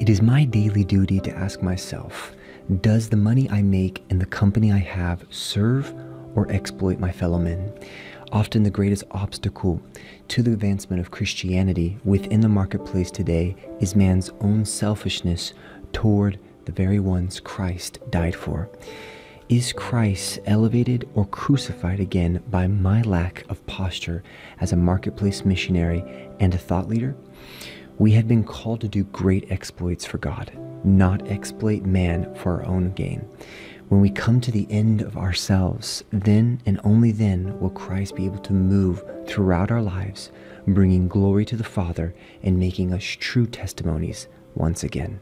It is my daily duty to ask myself, does the money I make and the company I have serve or exploit my fellow men? Often the greatest obstacle to the advancement of Christianity within the marketplace today is man's own selfishness toward the very ones Christ died for. Is Christ elevated or crucified again by my lack of posture as a marketplace missionary and a thought leader? We have been called to do great exploits for God, not exploit man for our own gain. When we come to the end of ourselves, then and only then will Christ be able to move throughout our lives, bringing glory to the Father and making us true testimonies once again.